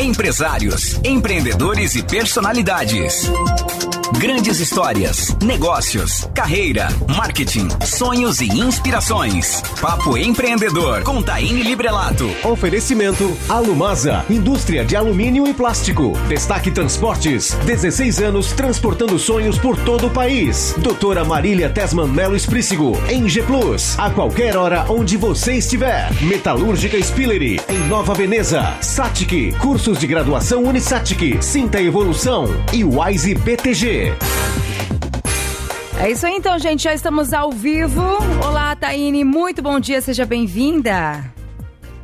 Empresários, empreendedores e personalidades. Grandes histórias, negócios, carreira, marketing, sonhos e inspirações. Papo Empreendedor com Taine Librelato. Oferecimento Alumasa, indústria de alumínio e plástico. Destaque Transportes, 16 anos transportando sonhos por todo o país. Doutora Marília Tesman Melo Esprícigo, em G+, a qualquer hora onde você estiver. Metalúrgica Spillery, em Nova Veneza. Satic, cursos de graduação Unisatic, Sinta Evolução e Wise BTG. É isso aí então, gente, já estamos ao vivo. Olá, Taine, muito bom dia, seja bem-vinda.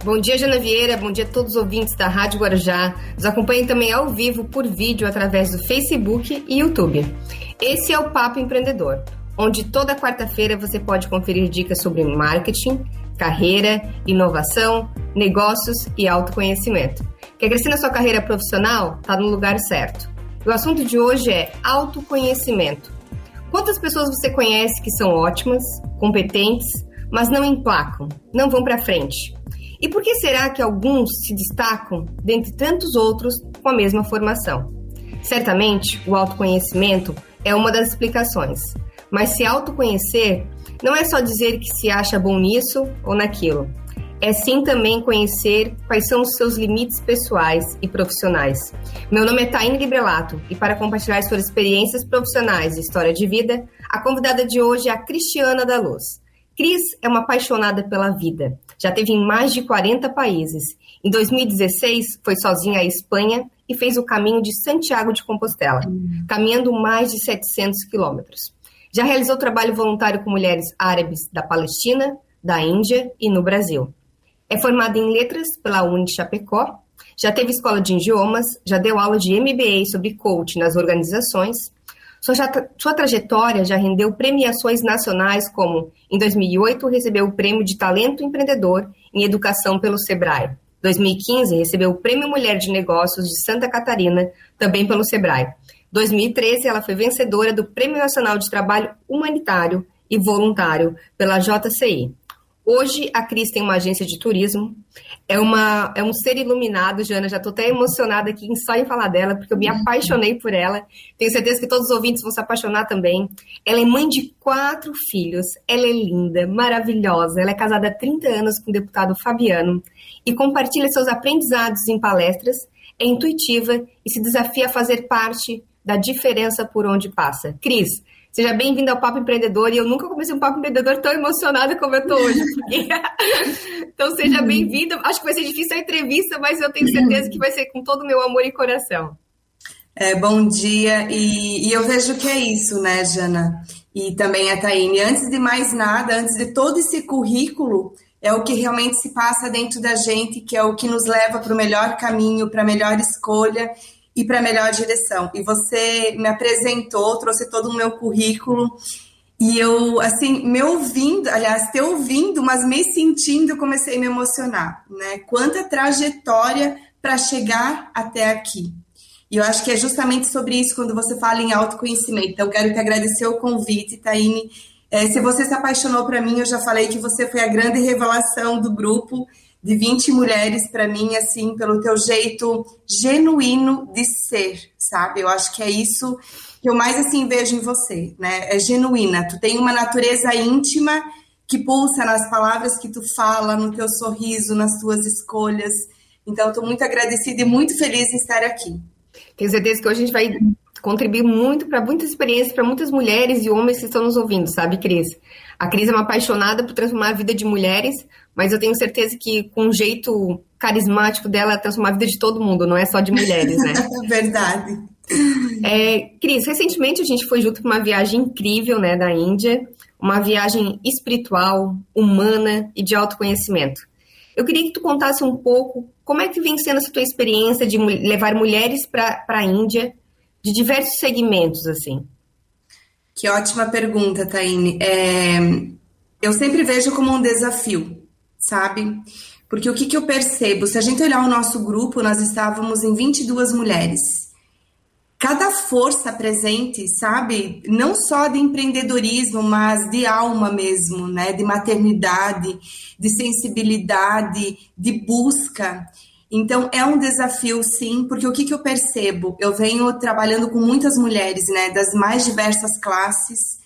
Bom dia, Jana Vieira, bom dia a todos os ouvintes da Rádio Guarujá. Nos acompanhem também ao vivo por vídeo através do Facebook e YouTube. Esse é o Papo Empreendedor, onde toda quarta-feira você pode conferir dicas sobre marketing, carreira, inovação, negócios e autoconhecimento. Quer crescer na sua carreira profissional? Está no lugar certo. O assunto de hoje é autoconhecimento. Quantas pessoas você conhece que são ótimas, competentes, mas não emplacam, não vão para frente? E por que será que alguns se destacam dentre tantos outros com a mesma formação? Certamente, o autoconhecimento é uma das explicações. Mas se autoconhecer não é só dizer que se acha bom nisso ou naquilo. É sim também conhecer quais são os seus limites pessoais e profissionais. Meu nome é Taine Librelato e para compartilhar suas experiências profissionais e história de vida, a convidada de hoje é a Cristiana da Luz. Cris é uma apaixonada pela vida, já esteve em mais de 40 países. Em 2016, foi sozinha à Espanha e fez o caminho de Santiago de Compostela, caminhando mais de 700 quilômetros. Já realizou trabalho voluntário com mulheres árabes da Palestina, da Índia e no Brasil. É formada em Letras pela UNE Chapecó, já teve escola de idiomas, já deu aula de MBA sobre coaching nas organizações. Sua trajetória já rendeu premiações nacionais como, em 2008, recebeu o Prêmio de Talento Empreendedor em Educação pelo SEBRAE. Em 2015, recebeu o Prêmio Mulher de Negócios de Santa Catarina, também pelo SEBRAE. Em 2013, ela foi vencedora do Prêmio Nacional de Trabalho Humanitário e Voluntário pela JCI. Hoje, a Cris tem uma agência de turismo, é um ser iluminado, Jana, já estou até emocionada aqui só em falar dela, porque eu me apaixonei por ela, tenho certeza que todos os ouvintes vão se apaixonar também. Ela é mãe de 4 filhos, ela é linda, maravilhosa, ela é casada há 30 anos com o deputado Fabiano e compartilha seus aprendizados em palestras, é intuitiva e se desafia a fazer parte da diferença por onde passa. Cris, seja bem-vinda ao Papo Empreendedor, e eu nunca comecei um Papo Empreendedor tão emocionada como eu estou hoje. Então seja bem-vinda, acho que vai ser difícil a entrevista, mas eu tenho certeza que vai ser com todo o meu amor e coração. Bom dia, e eu vejo que é isso, né, Jana? E também a Taine, antes de mais nada, antes de todo esse currículo, é o que realmente se passa dentro da gente, que é o que nos leva para o melhor caminho, para a melhor escolha, e para a melhor direção. E você me apresentou, trouxe todo o meu currículo, e eu, assim, te ouvindo, mas me sentindo, comecei a me emocionar, né? Quanta trajetória para chegar até aqui. E eu acho que é justamente sobre isso quando você fala em autoconhecimento. Então, quero te agradecer o convite, Taine. Se você se apaixonou para mim, eu já falei que você foi a grande revelação do grupo, de 20 mulheres, para mim, assim, pelo teu jeito genuíno de ser, sabe? Eu acho que é isso que eu mais, assim, vejo em você, né? É genuína, tu tem uma natureza íntima que pulsa nas palavras que tu fala, no teu sorriso, nas tuas escolhas. Então, estou muito agradecida e muito feliz em estar aqui. Tenho certeza que hoje a gente vai contribuir muito para muitas experiências, para muitas mulheres e homens que estão nos ouvindo, sabe, Cris? A Cris é uma apaixonada por transformar a vida de mulheres, mas eu tenho certeza que com o jeito carismático dela, ela transforma a vida de todo mundo, não é só de mulheres, né? Verdade. Cris, recentemente a gente foi junto para uma viagem incrível, né, da Índia, uma viagem espiritual, humana e de autoconhecimento. Eu queria que tu contasse um pouco como é que vem sendo essa tua experiência de levar mulheres para a Índia, de diversos segmentos, assim. Que ótima pergunta, Taine. Eu sempre vejo como um desafio, sabe? Porque o que eu percebo? Se a gente olhar o nosso grupo, nós estávamos em 22 mulheres. Cada força presente, sabe? Não só de empreendedorismo, mas de alma mesmo, né? De maternidade, de sensibilidade, de busca. Então, é um desafio, sim, porque o que eu percebo? Eu venho trabalhando com muitas mulheres, né, das mais diversas classes,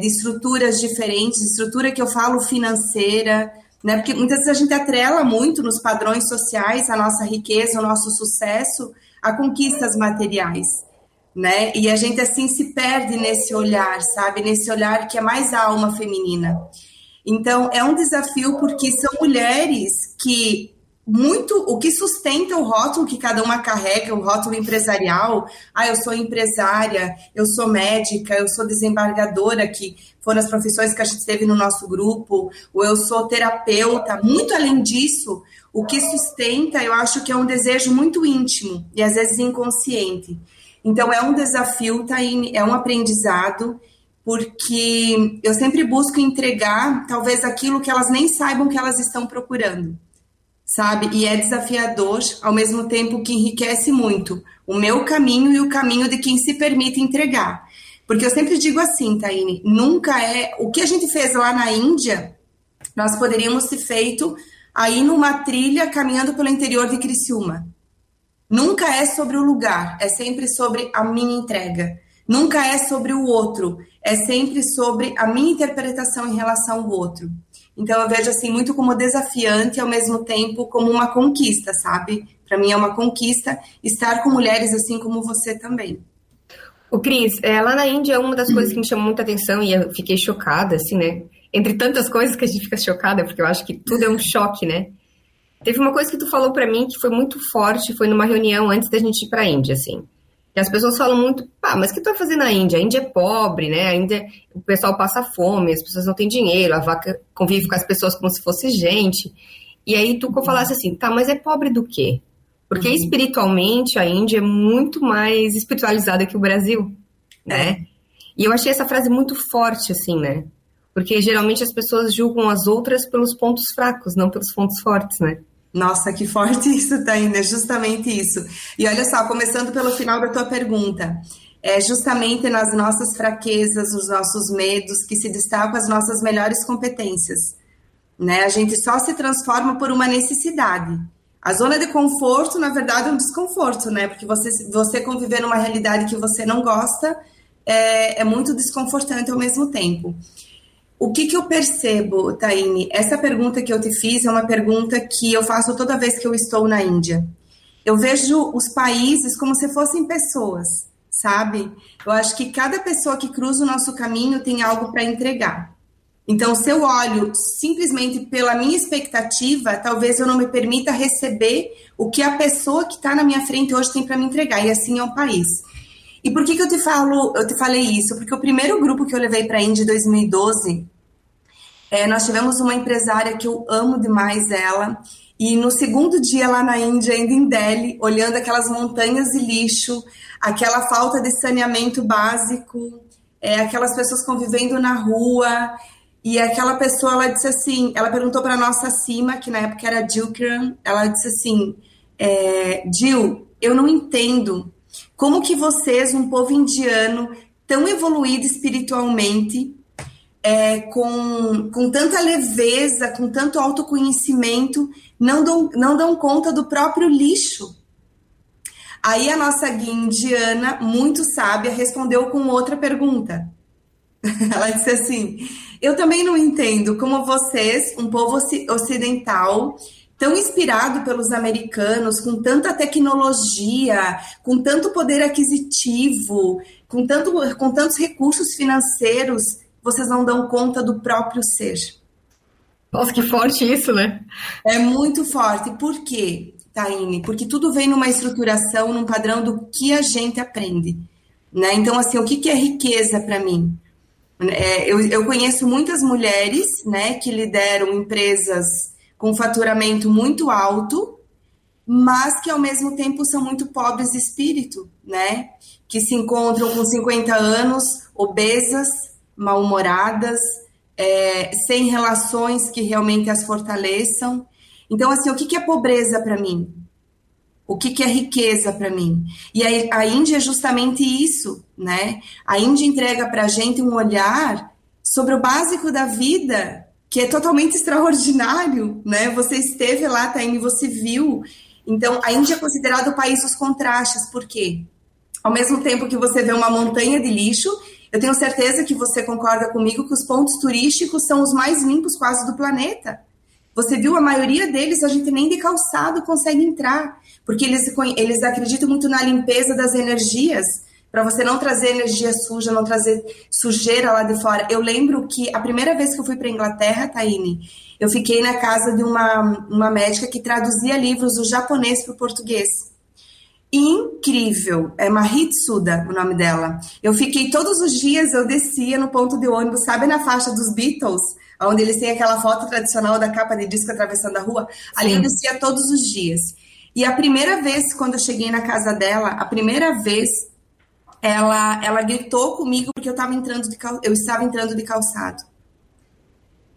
de estruturas diferentes, estrutura que eu falo financeira, né, porque muitas vezes a gente atrela muito nos padrões sociais a nossa riqueza, o nosso sucesso, a conquistas materiais, né, e a gente assim se perde nesse olhar, sabe, nesse olhar que é mais a alma feminina. Então, é um desafio porque são mulheres que muito, o que sustenta o rótulo que cada uma carrega, o rótulo empresarial, eu sou empresária, eu sou médica, eu sou desembargadora, que foram as profissões que a gente teve no nosso grupo, ou eu sou terapeuta, muito além disso, o que sustenta, eu acho que é um desejo muito íntimo e às vezes inconsciente. Então, é um desafio, Taine, é um aprendizado, porque eu sempre busco entregar, talvez, aquilo que elas nem saibam que elas estão procurando, sabe? E é desafiador, ao mesmo tempo que enriquece muito o meu caminho e o caminho de quem se permite entregar. Porque eu sempre digo assim, Taine, nunca é... O que a gente fez lá na Índia, nós poderíamos ter feito aí numa trilha caminhando pelo interior de Criciúma. Nunca é sobre o lugar, é sempre sobre a minha entrega. Nunca é sobre o outro, é sempre sobre a minha interpretação em relação ao outro. Então, eu vejo assim muito como desafiante e, ao mesmo tempo, como uma conquista, sabe? Para mim, é uma conquista estar com mulheres assim como você também. O Cris, lá na Índia, uma das coisas que me chamou muita atenção e eu fiquei chocada, assim, né? Entre tantas coisas que a gente fica chocada, porque eu acho que tudo é um choque, né? Teve uma coisa que tu falou para mim que foi muito forte, foi numa reunião antes da gente ir para a Índia, assim. E as pessoas falam muito, mas o que tu vai fazer na Índia? A Índia é pobre, né? A Índia, o pessoal passa fome, as pessoas não têm dinheiro, a vaca convive com as pessoas como se fosse gente. E aí tu falasse assim, mas é pobre do quê? Porque espiritualmente a Índia é muito mais espiritualizada que o Brasil, né? E eu achei essa frase muito forte, assim, né? Porque geralmente as pessoas julgam as outras pelos pontos fracos, não pelos pontos fortes, né? Nossa, que forte isso, Taine, é justamente isso. E olha só, começando pelo final da tua pergunta, é justamente nas nossas fraquezas, nos nossos medos, que se destacam as nossas melhores competências, né? A gente só se transforma por uma necessidade. A zona de conforto, na verdade, é um desconforto, né? Porque você conviver numa realidade que você não gosta é muito desconfortante ao mesmo tempo. O que eu percebo, Taine? Essa pergunta que eu te fiz é uma pergunta que eu faço toda vez que eu estou na Índia. Eu vejo os países como se fossem pessoas, sabe? Eu acho que cada pessoa que cruza o nosso caminho tem algo para entregar. Então, se eu olho simplesmente pela minha expectativa, talvez eu não me permita receber o que a pessoa que está na minha frente hoje tem para me entregar. E assim é um país. E por que eu te falei isso? Porque o primeiro grupo que eu levei para a Índia em 2012... nós tivemos uma empresária que eu amo demais ela, e no segundo dia lá na Índia, ainda em Delhi, olhando aquelas montanhas de lixo, aquela falta de saneamento básico, aquelas pessoas convivendo na rua, e aquela pessoa, ela disse assim, ela perguntou para a nossa Sima, que na época era Jill Kiran, ela disse assim, Jill, eu não entendo como que vocês, um povo indiano, tão evoluído espiritualmente, com tanta leveza, com tanto autoconhecimento, não dão conta do próprio lixo. Aí a nossa guia indiana, muito sábia, respondeu com outra pergunta. Ela disse assim, eu também não entendo como vocês, um povo ocidental, tão inspirado pelos americanos, com tanta tecnologia, com tanto poder aquisitivo, com tantos recursos financeiros, vocês não dão conta do próprio ser. Nossa, que forte isso, né? É muito forte. Por quê, Taine? Porque tudo vem numa estruturação, num padrão do que a gente aprende, né? Então, assim, o que é riqueza para mim? Eu conheço muitas mulheres, né, que lideram empresas com faturamento muito alto, mas que, ao mesmo tempo, são muito pobres de espírito, né? Que se encontram com 50 anos, obesas, mal-humoradas, sem relações que realmente as fortaleçam. Então, assim, o que é pobreza para mim? O que é riqueza para mim? E a Índia é justamente isso, né? A Índia entrega para a gente um olhar sobre o básico da vida, que é totalmente extraordinário, né? Você esteve lá, Taine, você viu Então, a Índia é considerada o país dos contrastes, porque ao mesmo tempo que você vê uma montanha de lixo, eu tenho certeza que você concorda comigo que os pontos turísticos são os mais limpos quase do planeta. Você viu a maioria deles, a gente nem de calçado consegue entrar, porque eles acreditam muito na limpeza das energias, para você não trazer energia suja, não trazer sujeira lá de fora. Eu lembro que a primeira vez que eu fui para a Inglaterra, Taine, eu fiquei na casa de uma médica que traduzia livros do japonês para o português. Incrível, é Mahitsuda o nome dela. Eu fiquei todos os dias, eu descia no ponto de ônibus, sabe, na faixa dos Beatles, onde eles têm aquela foto tradicional da capa de disco atravessando a rua, ali eu descia todos os dias. E a primeira vez, quando eu cheguei na casa dela, a primeira vez, ela gritou comigo porque eu estava entrando de calçado.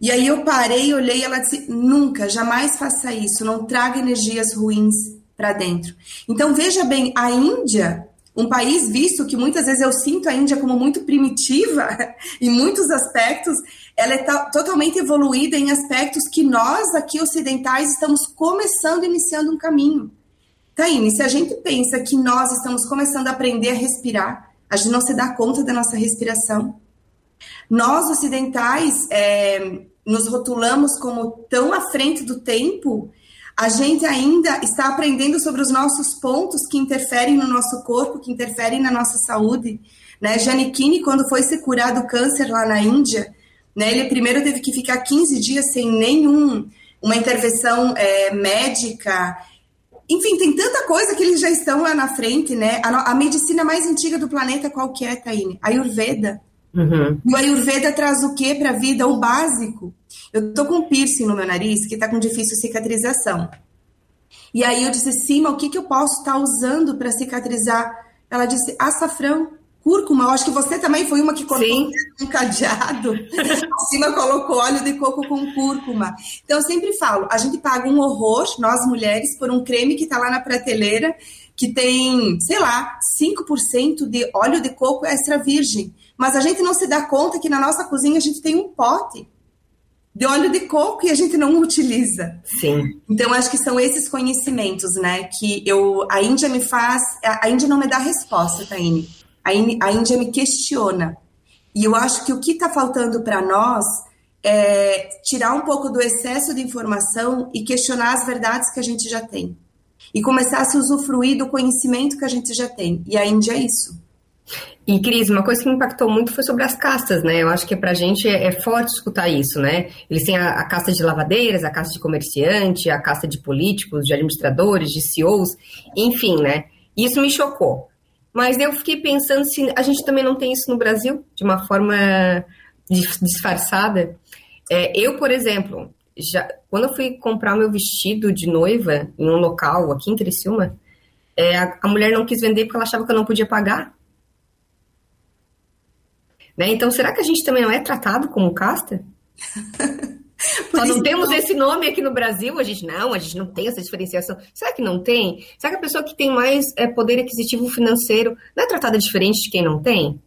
E aí eu parei, olhei e ela disse, nunca, jamais faça isso, não traga energias ruins para dentro. Então, veja bem, a Índia, um país visto que muitas vezes eu sinto a Índia como muito primitiva em muitos aspectos, ela é totalmente evoluída em aspectos que nós aqui ocidentais estamos começando, iniciando um caminho. Taine, se a gente pensa que nós estamos começando a aprender a respirar, a gente não se dá conta da nossa respiração. Nós ocidentais nos rotulamos como tão à frente do tempo. A gente ainda está aprendendo sobre os nossos pontos que interferem no nosso corpo, que interferem na nossa saúde. Né? Janikini, quando foi se curar do câncer lá na Índia, né, ele primeiro teve que ficar 15 dias sem nenhuma intervenção médica. Enfim, tem tanta coisa que eles já estão lá na frente. Né? A medicina mais antiga do planeta qual que é, Taine? Ayurveda. Uhum. E o Ayurveda traz o que para a vida? O básico. Eu tô com piercing no meu nariz, que tá com difícil cicatrização. E aí eu disse, Sima, o que eu posso estar usando para cicatrizar? Ela disse, açafrão, cúrcuma. Eu acho que você também foi uma que colocou um cadeado. A Sima colocou óleo de coco com cúrcuma. Então eu sempre falo, a gente paga um horror, nós mulheres, por um creme que tá lá na prateleira, que tem, sei lá, 5% de óleo de coco extra virgem. Mas a gente não se dá conta que na nossa cozinha a gente tem um pote de óleo de coco e a gente não utiliza. Sim. Então, acho que são esses conhecimentos, né? Que a Índia me faz... A Índia não me dá resposta, Taine. A Índia me questiona. E eu acho que o que está faltando para nós é tirar um pouco do excesso de informação e questionar as verdades que a gente já tem. E começar a se usufruir do conhecimento que a gente já tem. E a Índia é isso. E, Cris, uma coisa que me impactou muito foi sobre as castas, né? Eu acho que pra gente é forte escutar isso, né? Eles têm a casta de lavadeiras, a casta de comerciante, a casta de políticos, de administradores, de CEOs, enfim, né? Isso me chocou. Mas eu fiquei pensando se a gente também não tem isso no Brasil, de uma forma disfarçada. Eu, por exemplo, quando eu fui comprar meu vestido de noiva em um local aqui em Criciúma, a mulher não quis vender porque ela achava que eu não podia pagar. Né? Então, será que a gente também não é tratado como casta? Nós não temos esse nome aqui no Brasil, a gente não tem essa diferenciação. Será que não tem? Será que a pessoa que tem mais poder aquisitivo financeiro não é tratada diferente de quem não tem?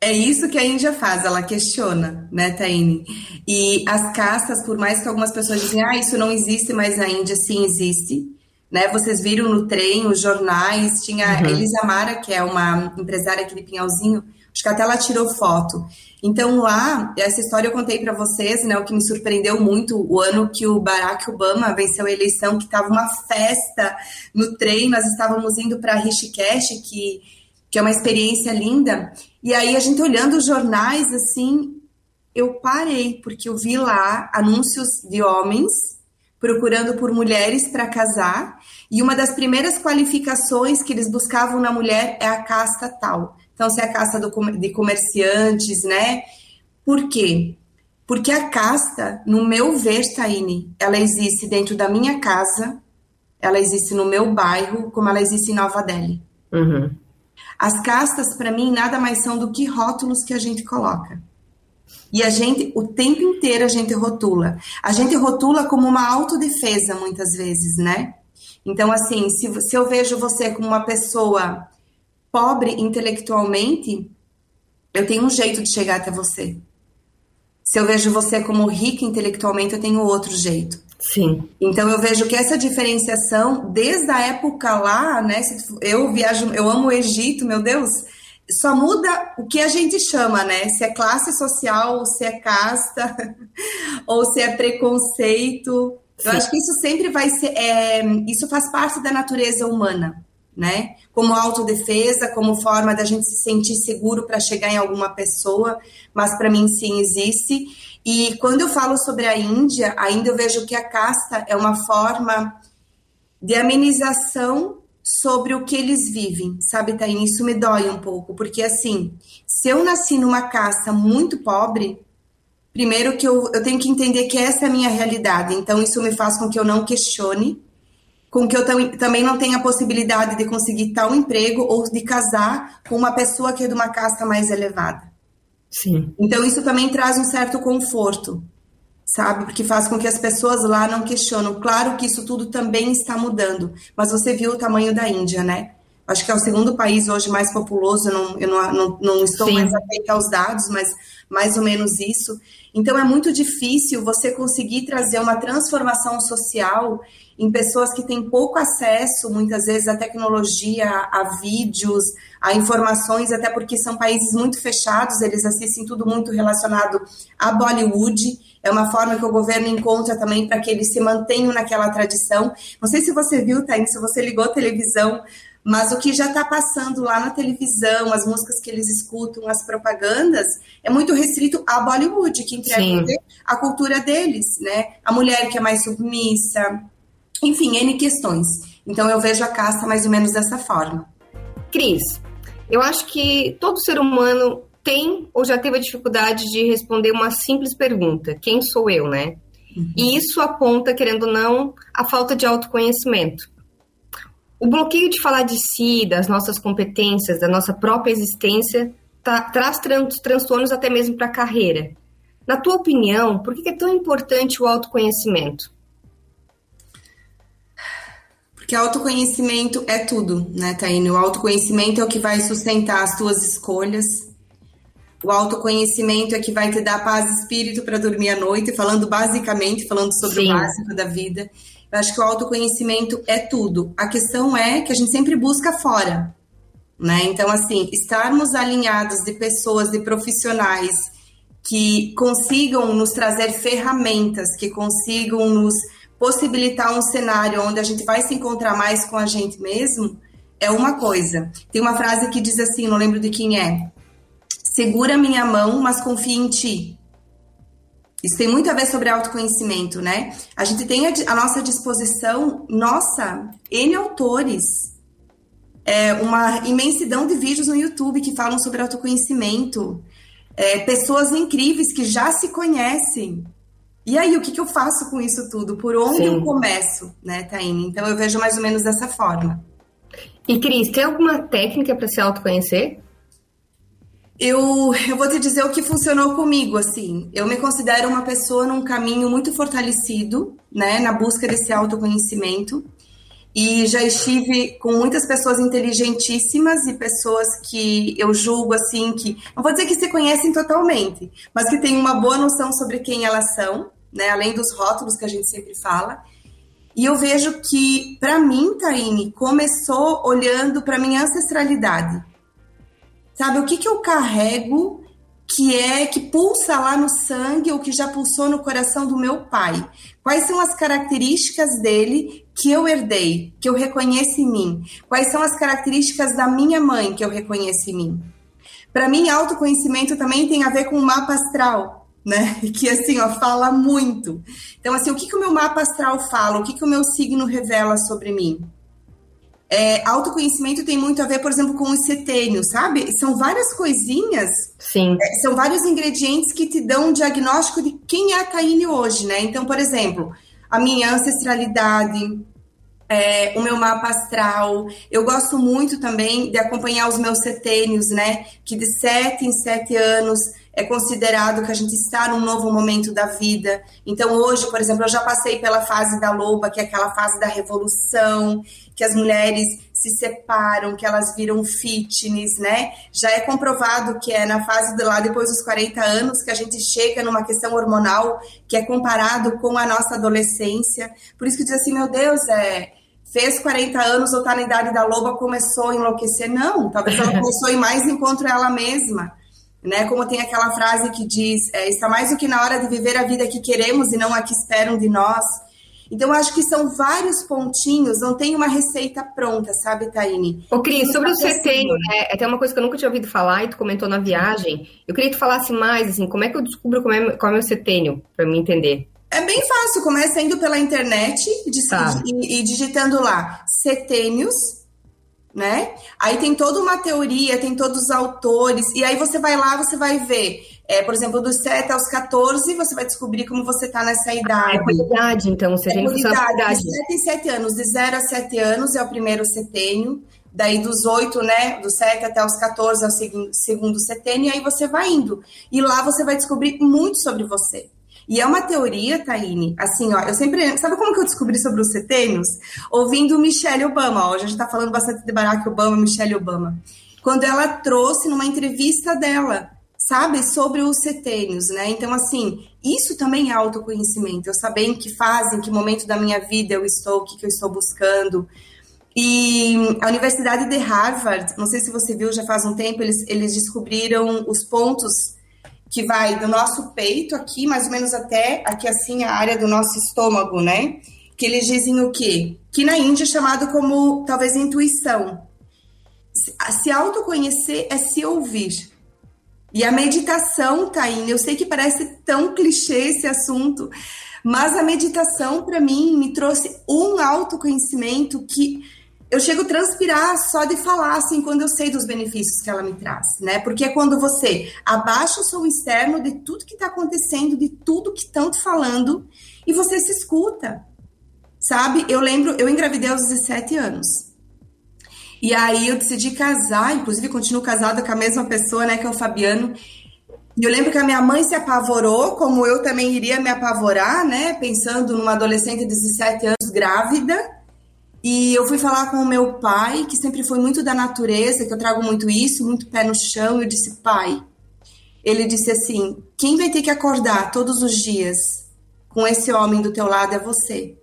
É isso que a Índia faz, ela questiona, né, Taine? E as castas, por mais que algumas pessoas dizem, isso não existe, mas na Índia sim existe. Né, vocês viram no trem, os jornais, tinha a Elisa Mara, que é uma empresária aqui de Pinhalzinho, acho que até ela tirou foto. Então lá, essa história eu contei para vocês, né, o que me surpreendeu muito, o ano que o Barack Obama venceu a eleição, que estava uma festa no trem, nós estávamos indo para Rishikesh, que é uma experiência linda, e aí a gente olhando os jornais, assim, eu parei, porque eu vi lá anúncios de homens procurando por mulheres para casar, e uma das primeiras qualificações que eles buscavam na mulher é a casta tal. Então, se é a casta de comerciantes, né? Por quê? Porque a casta, no meu ver, Taine, ela existe dentro da minha casa, ela existe no meu bairro, como ela existe em Nova Delhi. Uhum. As castas, para mim, nada mais são do que rótulos que a gente coloca. E a gente, o tempo inteiro, a gente rotula como uma autodefesa, muitas vezes, né? Então, assim, se eu vejo você como uma pessoa pobre intelectualmente, eu tenho um jeito de chegar até você. Se eu vejo você como rica intelectualmente, eu tenho outro jeito. Sim. Então eu vejo que essa diferenciação, desde a época lá, né? Eu viajo, eu amo o Egito, meu Deus, só muda o que a gente chama, né? Se é classe social, ou se é casta, ou se é preconceito. Sim. Eu acho que isso sempre vai ser. Isso faz parte da natureza humana, né? Como autodefesa, como forma da gente se sentir seguro para chegar em alguma pessoa, mas para mim sim existe. E quando eu falo sobre a Índia, ainda eu vejo que a casta é uma forma de amenização sobre o que eles vivem, sabe, Tainha? Isso me dói um pouco, porque assim, se eu nasci numa casta muito pobre, primeiro que eu tenho que entender que essa é a minha realidade, então isso me faz com que eu não questione, com que eu também não tenha a possibilidade de conseguir tal emprego ou de casar com uma pessoa que é de uma casta mais elevada. Sim. Então isso também traz um certo conforto, sabe? Porque faz com que as pessoas lá não questionam. Claro que isso tudo também está mudando, mas você viu o tamanho da Índia, né? Acho que é o segundo país hoje mais populoso, eu não estou Sim. mais atenta aos dados, mas mais ou menos isso. Então é muito difícil você conseguir trazer uma transformação social em pessoas que têm pouco acesso, muitas vezes, à tecnologia, a vídeos, a informações, até porque são países muito fechados, eles assistem tudo muito relacionado a Bollywood, é uma forma que o governo encontra também para que eles se mantenham naquela tradição. Não sei se você viu, Tainha, se você ligou a televisão, mas o que já está passando lá na televisão, as músicas que eles escutam, as propagandas, é muito restrito a Bollywood, que entrega Sim. a cultura deles, né? A mulher que é mais submissa, enfim, N questões. Então eu vejo a casta mais ou menos dessa forma. Cris, eu acho que todo ser humano tem ou já teve a dificuldade de responder uma simples pergunta, quem sou eu, né? Uhum. E isso aponta, querendo ou não, a falta de autoconhecimento. O bloqueio de falar de si, das nossas competências, da nossa própria existência, traz transtornos até mesmo para a carreira. Na tua opinião, por que é tão importante o autoconhecimento? Porque autoconhecimento é tudo, né, Tainha? O autoconhecimento é o que vai sustentar as tuas escolhas. O autoconhecimento é que vai te dar paz de espírito para dormir à noite, falando sobre Sim. o básico da vida. Eu acho que o autoconhecimento é tudo. A questão é que a gente sempre busca fora, né? Então, assim, estarmos alinhados de pessoas, de profissionais que consigam nos trazer ferramentas, que consigam nos possibilitar um cenário onde a gente vai se encontrar mais com a gente mesmo, é uma coisa. Tem uma frase que diz assim, não lembro de quem é, segura minha mão, mas confia em ti. Isso tem muito a ver sobre autoconhecimento, né? A gente tem à nossa disposição, N autores, uma imensidão de vídeos no YouTube que falam sobre autoconhecimento, pessoas incríveis que já se conhecem. E aí, o que eu faço com isso tudo? Por onde Sim. eu começo, né, Tainha? Então, eu vejo mais ou menos dessa forma. E, Cris, tem alguma técnica para se autoconhecer? Eu vou te dizer o que funcionou comigo, assim. Eu me considero uma pessoa num caminho muito fortalecido, né, na busca desse autoconhecimento. E já estive com muitas pessoas inteligentíssimas e pessoas que eu julgo, assim, que... Não vou dizer que se conhecem totalmente, mas que têm uma boa noção sobre quem elas são, né, além dos rótulos que a gente sempre fala. E eu vejo que, para mim, Tainha, começou olhando para minha ancestralidade. Sabe, o que eu carrego que pulsa lá no sangue ou que já pulsou no coração do meu pai? Quais são as características dele que eu herdei, que eu reconheço em mim? Quais são as características da minha mãe que eu reconheço em mim? Para mim, autoconhecimento também tem a ver com o mapa astral, né? Que assim, fala muito. Então, assim, o que o meu mapa astral fala? O que o meu signo revela sobre mim? Autoconhecimento tem muito a ver, por exemplo, com os setênios, sabe? São várias coisinhas, Sim. São vários ingredientes que te dão um diagnóstico de quem é a Tainha hoje, né? Então, por exemplo, a minha ancestralidade, o meu mapa astral. Eu gosto muito também de acompanhar os meus setênios, né? Que de 7 em 7 anos é considerado que a gente está num novo momento da vida. Então, hoje, por exemplo, eu já passei pela fase da loba, que é aquela fase da revolução, que as mulheres se separam, que elas viram fitness, né? Já é comprovado que é na fase de lá depois dos 40 anos que a gente chega numa questão hormonal que é comparado com a nossa adolescência. Por isso que diz assim, meu Deus, fez 40 anos ou tá na idade da loba, começou a enlouquecer. Não, talvez ela começou a ir mais encontro ela mesma, né? Como tem aquela frase que diz, está mais do que na hora de viver a vida que queremos e não a que esperam de nós. Então, eu acho que são vários pontinhos, não tem uma receita pronta, sabe, Taine? Ô, Cris, sobre o CT, né? Tem uma coisa que eu nunca tinha ouvido falar e tu comentou na viagem. Eu queria que tu falasse mais, assim, como é que eu descubro qual é o CT, para me entender? É bem fácil, começa indo pela internet e digitando lá, CTênios, né? Aí tem toda uma teoria, tem todos os autores, e aí você vai lá, você vai ver... por exemplo, dos 7 aos 14, você vai descobrir como você está nessa idade. É por idade, então. Se a gente funciona por idade. De 7 em 7 anos, de 0 a 7 anos é o primeiro setênio. Daí dos 8, né, dos 7 até os 14 é o segundo setênio. E aí você vai indo. E lá você vai descobrir muito sobre você. E é uma teoria, Taine, assim, ó, eu sempre... Sabe como que eu descobri sobre os setênios? Ouvindo Michelle Obama, ó. A gente está falando bastante de Barack Obama, Michelle Obama. Quando ela trouxe numa entrevista dela... sabe, sobre os setênios, né? Então, assim, isso também é autoconhecimento. Eu saber em que fase, em que momento da minha vida eu estou, o que eu estou buscando. E a Universidade de Harvard, não sei se você viu, já faz um tempo, eles descobriram os pontos que vai do nosso peito aqui, mais ou menos até aqui, assim, a área do nosso estômago, né? Que eles dizem o quê? Que na Índia é chamado como, talvez, intuição. Se autoconhecer é se ouvir. E a meditação, Taine, eu sei que parece tão clichê esse assunto, mas a meditação, para mim, me trouxe um autoconhecimento que eu chego a transpirar só de falar, assim, quando eu sei dos benefícios que ela me traz, né? Porque é quando você abaixa o som externo de tudo que está acontecendo, de tudo que estão te falando, e você se escuta, sabe? Eu lembro, eu engravidei aos 17 anos. E aí eu decidi casar, inclusive continuo casada com a mesma pessoa, né, que é o Fabiano. E eu lembro que a minha mãe se apavorou, como eu também iria me apavorar, né, pensando numa adolescente de 17 anos grávida. E eu fui falar com o meu pai, que sempre foi muito da natureza, que eu trago muito isso, muito pé no chão. E eu disse, pai, ele disse assim, quem vai ter que acordar todos os dias com esse homem do teu lado é você.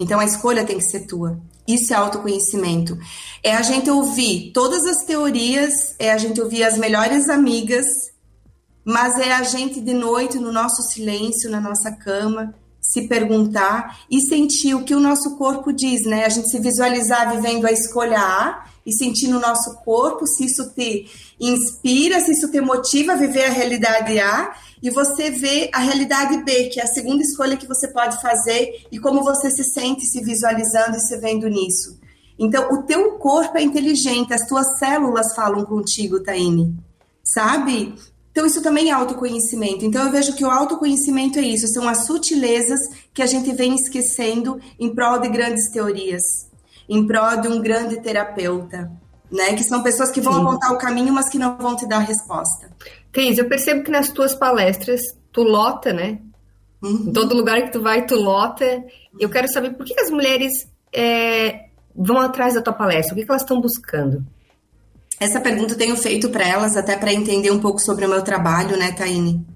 Então a escolha tem que ser tua. Isso é autoconhecimento. É a gente ouvir todas as teorias, é a gente ouvir as melhores amigas, mas é a gente de noite, no nosso silêncio, na nossa cama, se perguntar e sentir o que o nosso corpo diz, né? A gente se visualizar vivendo a escolha A e sentir no nosso corpo se isso te inspira, se isso te motiva a viver a realidade A e você vê a realidade B, que é a segunda escolha que você pode fazer e como você se sente se visualizando e se vendo nisso. Então, o teu corpo é inteligente, as tuas células falam contigo, Taine, sabe? Então, isso também é autoconhecimento. Então, eu vejo que o autoconhecimento é isso, são as sutilezas que a gente vem esquecendo em prol de grandes teorias, em prol de um grande terapeuta, né? Que são pessoas que vão apontar o caminho, mas que não vão te dar a resposta. Cris, eu percebo que nas tuas palestras, tu lota, né? Em todo lugar que tu vai, tu lota. Eu quero saber por que as mulheres vão atrás da tua palestra, o que elas estão buscando? Essa pergunta eu tenho feito para elas, até para entender um pouco sobre o meu trabalho, né, Taine?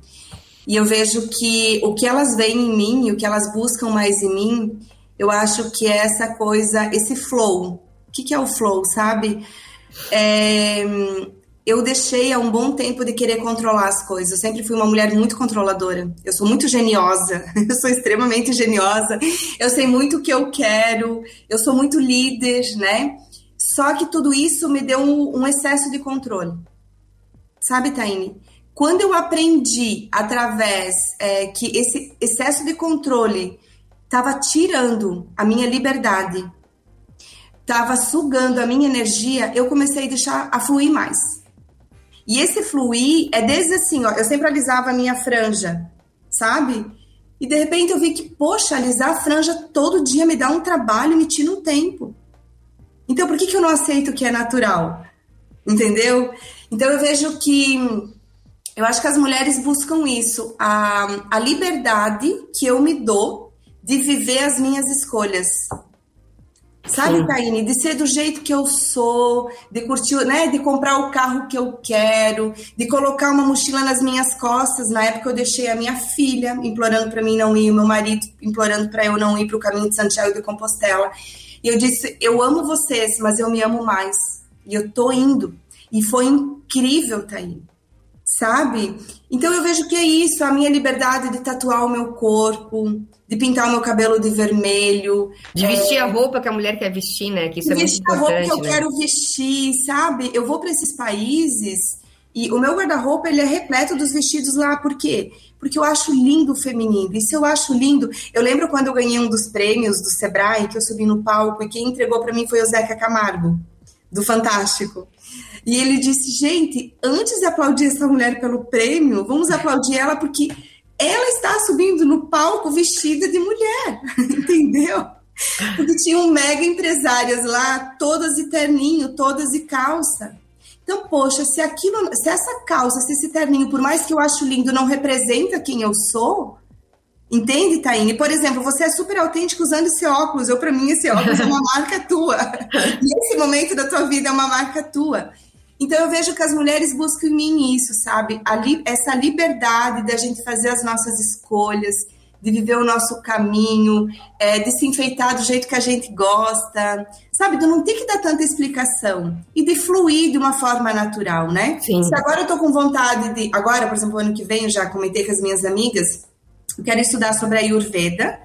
E eu vejo que o que elas veem em mim, o que elas buscam mais em mim, eu acho que é essa coisa, esse flow. O que é o flow, sabe? Eu deixei há um bom tempo de querer controlar as coisas. Eu sempre fui uma mulher muito controladora. Eu sou muito geniosa. Eu sou extremamente geniosa. Eu sei muito o que eu quero. Eu sou muito líder, né? Só que tudo isso me deu um excesso de controle. Sabe, Taine? Quando eu aprendi através que esse excesso de controle estava tirando a minha liberdade, estava sugando a minha energia, eu comecei a deixar a fluir mais. E esse fluir é desde assim, ó, eu sempre alisava a minha franja, sabe? E de repente eu vi que, poxa, alisar a franja todo dia me dá um trabalho, me tira um tempo. Então, por que eu não aceito o que é natural? Entendeu? Então, eu vejo que... Eu acho que as mulheres buscam isso. A liberdade que eu me dou de viver as minhas escolhas. Sabe, Taine, de ser do jeito que eu sou, de curtir, né, de comprar o carro que eu quero, de colocar uma mochila nas minhas costas. Na época eu deixei a minha filha implorando para mim não ir, o meu marido implorando para eu não ir para o caminho de Santiago de Compostela. E eu disse, eu amo vocês, mas eu me amo mais. E eu tô indo. E foi incrível, Taine, sabe? Então eu vejo que é isso, a minha liberdade de tatuar o meu corpo, de pintar o meu cabelo de vermelho. De vestir a roupa que a mulher quer vestir, né? Que isso é muito importante. Vestir a roupa que eu quero vestir, sabe? Eu vou para esses países e o meu guarda-roupa, ele é repleto dos vestidos lá. Por quê? Porque eu acho lindo o feminino. E se eu acho lindo... Eu lembro quando eu ganhei um dos prêmios do Sebrae, que eu subi no palco, e quem entregou para mim foi o Zeca Camargo, do Fantástico. E ele disse, gente, antes de aplaudir essa mulher pelo prêmio, vamos aplaudir ela porque ela está subindo no palco vestida de mulher, entendeu? Porque tinham mega empresárias lá, todas de terninho, todas de calça. Então, poxa, se essa calça, se esse terninho, por mais que eu acho lindo, não representa quem eu sou, entende, Taine? Por exemplo, você é super autêntica usando esse óculos. Para mim, esse óculos é uma marca tua. E esse momento da tua vida é uma marca tua. Então, eu vejo que as mulheres buscam em mim isso, sabe? Essa liberdade da gente fazer as nossas escolhas, de viver o nosso caminho, de se enfeitar do jeito que a gente gosta, sabe? De não ter que dar tanta explicação e de fluir de uma forma natural, né? Sim. Se agora eu tô com vontade de... Agora, por exemplo, ano que vem, eu já comentei com as minhas amigas, eu quero estudar sobre a Ayurveda,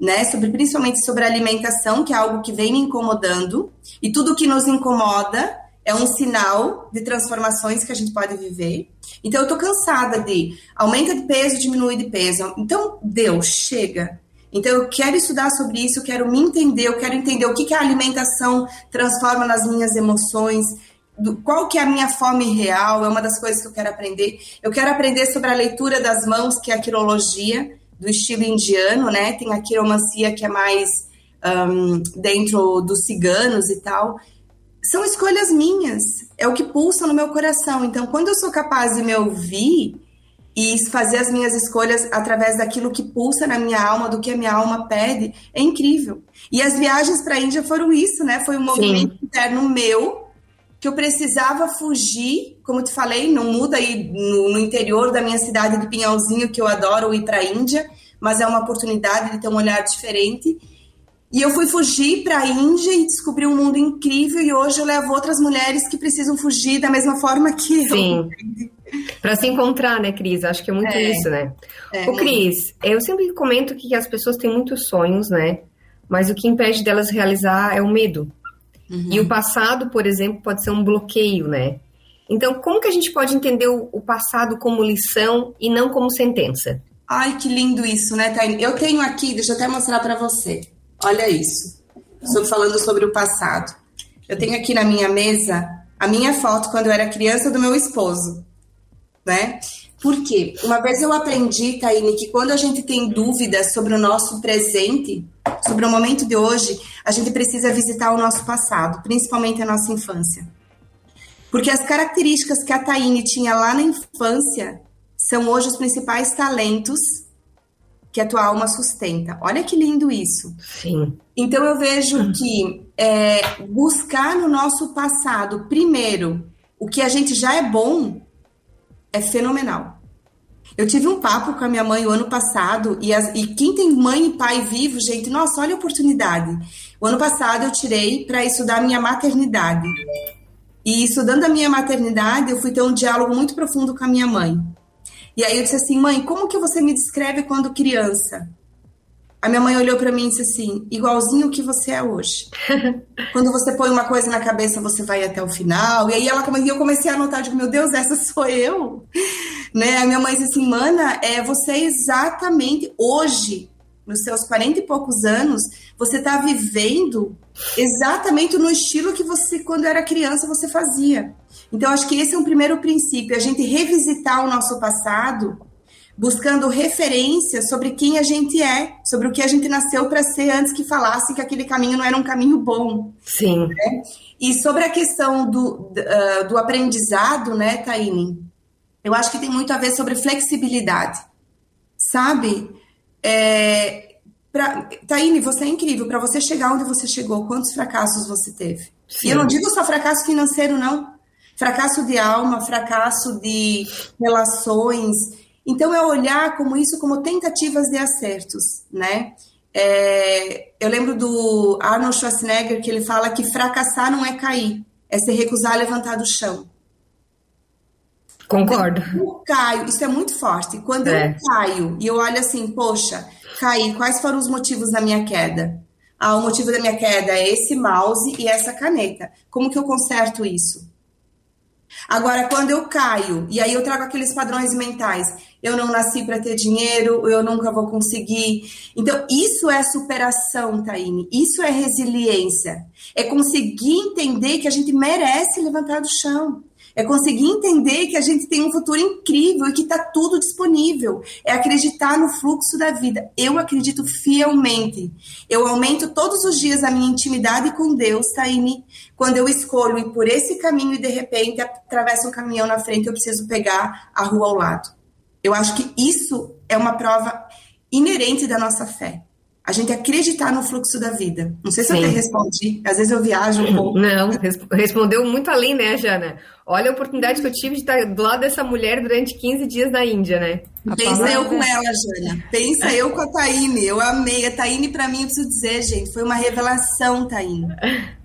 né? Principalmente sobre a alimentação, que é algo que vem me incomodando. E tudo que nos incomoda é um sinal de transformações que a gente pode viver. Então, eu tô cansada de aumenta de peso, diminui de peso. Então, deu, chega. Então, eu quero estudar sobre isso, eu quero me entender, eu quero entender o que a alimentação transforma nas minhas emoções, qual que é a minha fome real, é uma das coisas que eu quero aprender. Eu quero aprender sobre a leitura das mãos, que é a quirologia, do estilo indiano, né? Tem a quiromancia, que é mais dentro dos ciganos e tal. São escolhas minhas, é o que pulsa no meu coração. Então, quando eu sou capaz de me ouvir e fazer as minhas escolhas através daquilo que pulsa na minha alma, do que a minha alma pede, é incrível. E as viagens para a Índia foram isso, né? Foi um movimento interno meu, que eu precisava fugir, como te falei, não muda aí no interior da minha cidade de Pinhalzinho, que eu adoro ir para a Índia, mas é uma oportunidade de ter um olhar diferente. E eu fui fugir para a Índia e descobri um mundo incrível, e hoje eu levo outras mulheres que precisam fugir da mesma forma que eu. Sim, para se encontrar, né, Cris? Acho que é muito isso, né? Ô, Cris, eu sempre comento que as pessoas têm muitos sonhos, né? Mas o que impede delas realizar é o medo. Uhum. E o passado, por exemplo, pode ser um bloqueio, né? Então, como que a gente pode entender o passado como lição e não como sentença? Ai, que lindo isso, né, Taine? Eu tenho aqui, deixa eu até mostrar para você. Olha isso, estou falando sobre o passado. Eu tenho aqui na minha mesa a minha foto quando eu era criança do meu esposo, né? Por quê? Uma vez eu aprendi, Taine, que quando a gente tem dúvidas sobre o nosso presente, sobre o momento de hoje, a gente precisa visitar o nosso passado, principalmente a nossa infância. Porque as características que a Taine tinha lá na infância são hoje os principais talentos que a tua alma sustenta. Olha que lindo isso. Sim. Então, eu vejo que buscar no nosso passado, primeiro, o que a gente já é bom, é fenomenal. Eu tive um papo com a minha mãe o ano passado, e quem tem mãe e pai vivo, gente, nossa, olha a oportunidade. O ano passado, eu tirei para estudar a minha maternidade. E estudando a minha maternidade, eu fui ter um diálogo muito profundo com a minha mãe. E aí eu disse assim, mãe, como que você me descreve quando criança? A minha mãe olhou para mim e disse assim, igualzinho o que você é hoje. Quando você põe uma coisa na cabeça, você vai até o final. E aí eu comecei a anotar, digo, meu Deus, essa sou eu? Né? A minha mãe disse assim, mana, você é exatamente hoje, nos seus 40 e poucos anos, você está vivendo exatamente no estilo que você, quando era criança, você fazia. Então, acho que esse é um primeiro princípio, a gente revisitar o nosso passado, buscando referências sobre quem a gente é, sobre o que a gente nasceu para ser antes que falasse que aquele caminho não era um caminho bom. Sim. Né? E sobre a questão do aprendizado, né, Taine? Eu acho que tem muito a ver sobre flexibilidade, sabe? Taíne, você é incrível. Para você chegar onde você chegou, quantos fracassos você teve? Sim. E eu não digo só fracasso financeiro, não. Fracasso de alma, fracasso de relações. Então, é olhar como isso como tentativas de acertos, né? Eu lembro do Arnold Schwarzenegger, que ele fala que fracassar não é cair, é se recusar a levantar do chão. Concordo. Eu caio, isso é muito forte. Quando eu caio e eu olho assim, poxa, caí, quais foram os motivos da minha queda? Ah, o motivo da minha queda é esse mouse e essa caneta. Como que eu conserto isso? Agora, quando eu caio, e aí eu trago aqueles padrões mentais, eu não nasci para ter dinheiro, eu nunca vou conseguir. Então, isso é superação, Taíne, isso é resiliência. É conseguir entender que a gente merece levantar do chão. É conseguir entender que a gente tem um futuro incrível e que está tudo disponível. É acreditar no fluxo da vida. Eu acredito fielmente. Eu aumento todos os dias a minha intimidade com Deus, Taíne, quando eu escolho ir por esse caminho e, de repente, atravessa um caminhão na frente e eu preciso pegar a rua ao lado. Eu acho que isso é uma prova inerente da nossa fé. A gente acreditar no fluxo da vida. Não sei se eu te respondi, às vezes eu viajo um pouco. Não, respondeu muito além, né, Jana? Olha a oportunidade que eu tive de estar do lado dessa mulher durante 15 dias na Índia, né? Pensa eu com ela, Jana. Pensa eu com a Taíne. Eu amei. A Taíne, pra mim, eu preciso dizer, gente, foi uma revelação, Taíne.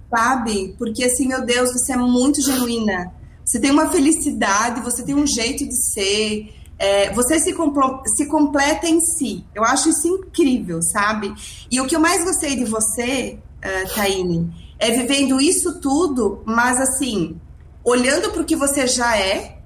Sabe? Porque, assim, meu Deus, você é muito genuína. Você tem uma felicidade, você tem um jeito de ser... você se completa em si. Eu acho isso incrível, sabe? E o que eu mais gostei de você, Taíne, é vivendo isso tudo, mas assim, olhando para o que você já é,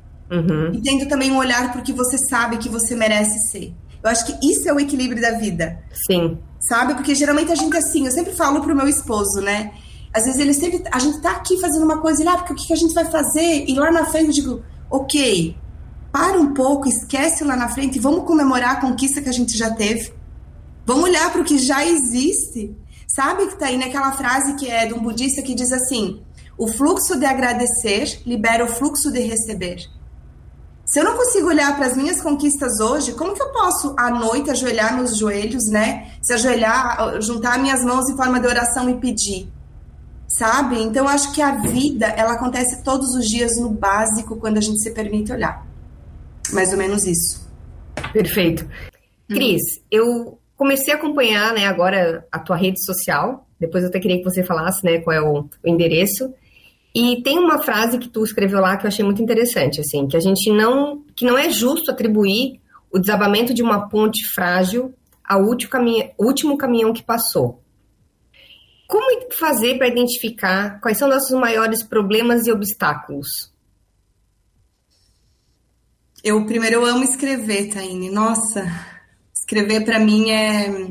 e tendo também um olhar para o que você sabe que você merece ser. Eu acho que isso é o equilíbrio da vida. Sim. Sabe? Porque geralmente a gente assim, eu sempre falo pro meu esposo, né? Às vezes ele sempre, a gente tá aqui fazendo uma coisa e lá, porque o que a gente vai fazer? E lá na frente eu digo, ok... Para um pouco, esquece lá na frente e vamos comemorar a conquista que a gente já teve. Vamos olhar para o que já existe. Sabe que tá aí naquela frase que é de um budista que diz assim, o fluxo de agradecer libera o fluxo de receber. Se eu não consigo olhar para as minhas conquistas hoje, como que eu posso à noite ajoelhar meus joelhos, né? Se ajoelhar, juntar minhas mãos em forma de oração e pedir. Sabe? Então eu acho que a vida, ela acontece todos os dias no básico quando a gente se permite olhar. Mais ou menos isso. Perfeito. Cris, eu comecei a acompanhar, né, agora a tua rede social. Depois eu até queria que você falasse, né, qual é o endereço. E tem uma frase que tu escreveu lá que eu achei muito interessante, assim, que a gente não... Que não é justo atribuir o desabamento de uma ponte frágil ao último caminhão que passou. Como fazer para identificar quais são nossos maiores problemas e obstáculos? Eu amo escrever, Taíne. Nossa, escrever para mim é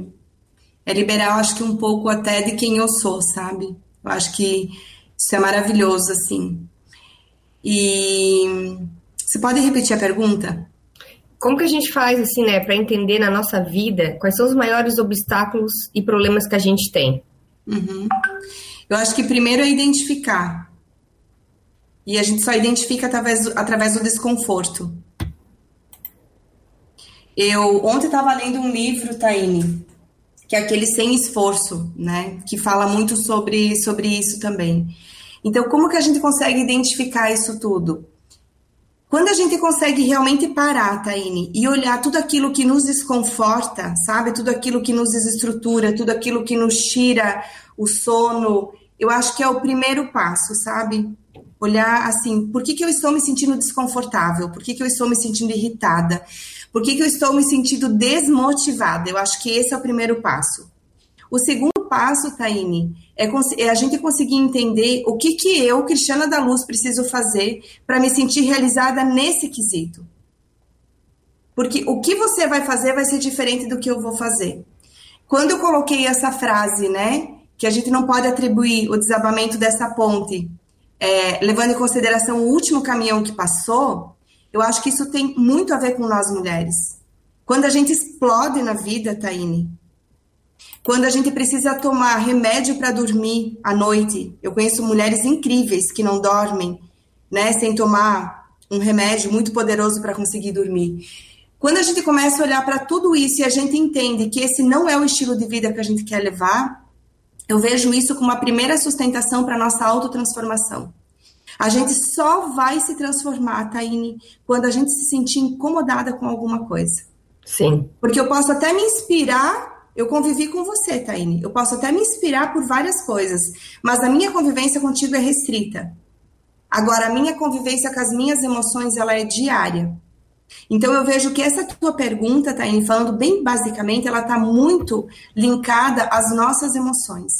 liberar, acho que um pouco até de quem eu sou, sabe? Eu acho que isso é maravilhoso, assim. E você pode repetir a pergunta? Como que a gente faz, assim, né, para entender na nossa vida quais são os maiores obstáculos e problemas que a gente tem? Eu acho que primeiro é identificar. E a gente só identifica através do desconforto. Eu ontem estava lendo um livro, Taíne, que é aquele Sem Esforço, né? Que fala muito sobre isso também. Então, como que a gente consegue identificar isso tudo? Quando a gente consegue realmente parar, Taíne, e olhar tudo aquilo que nos desconforta, sabe? Tudo aquilo que nos desestrutura, tudo aquilo que nos tira o sono, eu acho que é o primeiro passo, sabe? Olhar assim, por que que eu estou me sentindo desconfortável? Por que que eu estou me sentindo irritada? Por que que eu estou me sentindo desmotivada? Eu acho que esse é o primeiro passo. O segundo passo, Taíne, é a gente conseguir entender o que que eu, Cristiana da Luz, preciso fazer para me sentir realizada nesse quesito. Porque o que você vai fazer vai ser diferente do que eu vou fazer. Quando eu coloquei essa frase, né, que a gente não pode atribuir o desabamento dessa ponte... levando em consideração o último caminhão que passou, eu acho que isso tem muito a ver com nós mulheres. Quando a gente explode na vida, Taíne, quando a gente precisa tomar remédio para dormir à noite, eu conheço mulheres incríveis que não dormem, né, sem tomar um remédio muito poderoso para conseguir dormir. Quando a gente começa a olhar para tudo isso e a gente entende que esse não é o estilo de vida que a gente quer levar, eu vejo isso como a primeira sustentação para a nossa autotransformação. A gente só vai se transformar, Taine, quando a gente se sentir incomodada com alguma coisa. Sim. Porque eu posso até me inspirar, eu convivi com você, Taine, eu posso até me inspirar por várias coisas, mas a minha convivência contigo é restrita. Agora, a minha convivência com as minhas emoções, ela é diária. Então, eu vejo que essa tua pergunta, Taine, falando bem basicamente, ela está muito linkada às nossas emoções,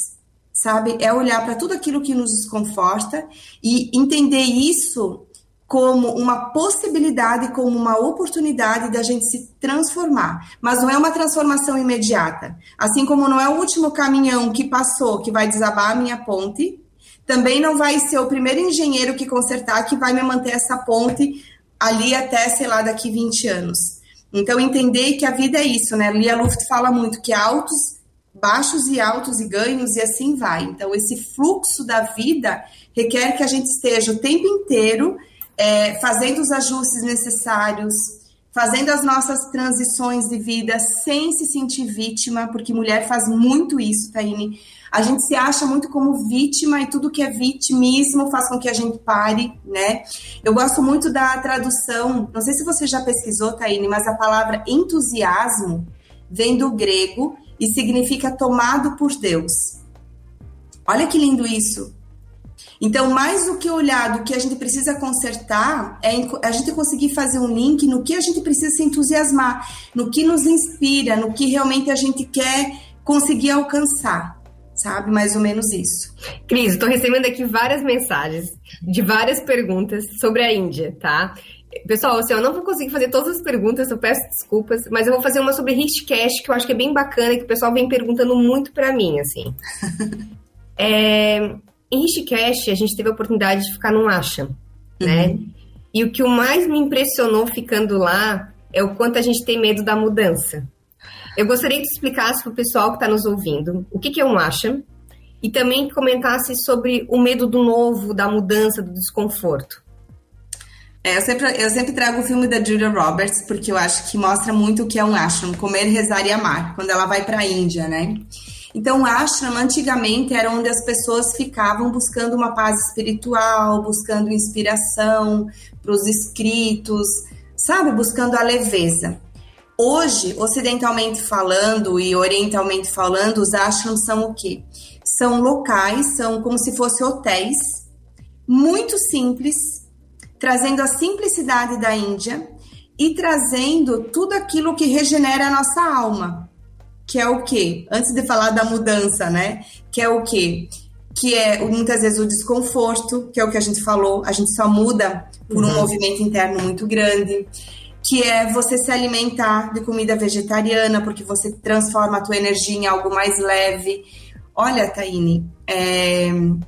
sabe? É olhar para tudo aquilo que nos desconforta e entender isso como uma possibilidade, como uma oportunidade da gente se transformar. Mas não é uma transformação imediata. Assim como não é o último caminhão que passou que vai desabar a minha ponte, também não vai ser o primeiro engenheiro que consertar que vai me manter essa ponte ali até, sei lá, daqui 20 anos. Então, entender que a vida é isso, né? Lia Luft fala muito que altos, baixos e altos e ganhos e assim vai. Então, esse fluxo da vida requer que a gente esteja o tempo inteiro fazendo os ajustes necessários, fazendo as nossas transições de vida sem se sentir vítima, porque mulher faz muito isso, Taine. A gente se acha muito como vítima e tudo que é vitimismo faz com que a gente pare, né? Eu gosto muito da tradução, não sei se você já pesquisou, Taine, mas a palavra entusiasmo vem do grego e significa tomado por Deus. Olha que lindo isso. Então, mais do que olhar do que a gente precisa consertar, é a gente conseguir fazer um link no que a gente precisa se entusiasmar, no que nos inspira, no que realmente a gente quer conseguir alcançar, sabe? Mais ou menos isso. Cris, estou recebendo aqui várias mensagens de várias perguntas sobre a Índia, tá? Pessoal, assim, eu não vou conseguir fazer todas as perguntas, eu peço desculpas, mas eu vou fazer uma sobre Rishikesh, que eu acho que é bem bacana, que o pessoal vem perguntando muito para mim, assim. Em Rishikesh, a gente teve a oportunidade de ficar num ashram, né? Uhum. E o que o mais me impressionou ficando lá é o quanto a gente tem medo da mudança. Eu gostaria que tu explicasse para o pessoal que está nos ouvindo o que é um ashram e também que comentasse sobre o medo do novo, da mudança, do desconforto. Eu sempre trago o filme da Julia Roberts, porque eu acho que mostra muito o que é um ashram, comer, rezar e amar, quando ela vai para a Índia, né? Então, o ashram, antigamente, era onde as pessoas ficavam buscando uma paz espiritual, buscando inspiração para os escritos, sabe? Buscando a leveza. Hoje, ocidentalmente falando e orientalmente falando, os ashrams são o quê? São locais, são como se fossem hotéis, muito simples, trazendo a simplicidade da Índia e trazendo tudo aquilo que regenera a nossa alma. Que é o quê? Antes de falar da mudança, né? Que é o quê? Que é, muitas vezes, o desconforto, que é o que a gente falou, a gente só muda por um movimento interno muito grande, que é você se alimentar de comida vegetariana, porque você transforma a tua energia em algo mais leve. Olha, Taine,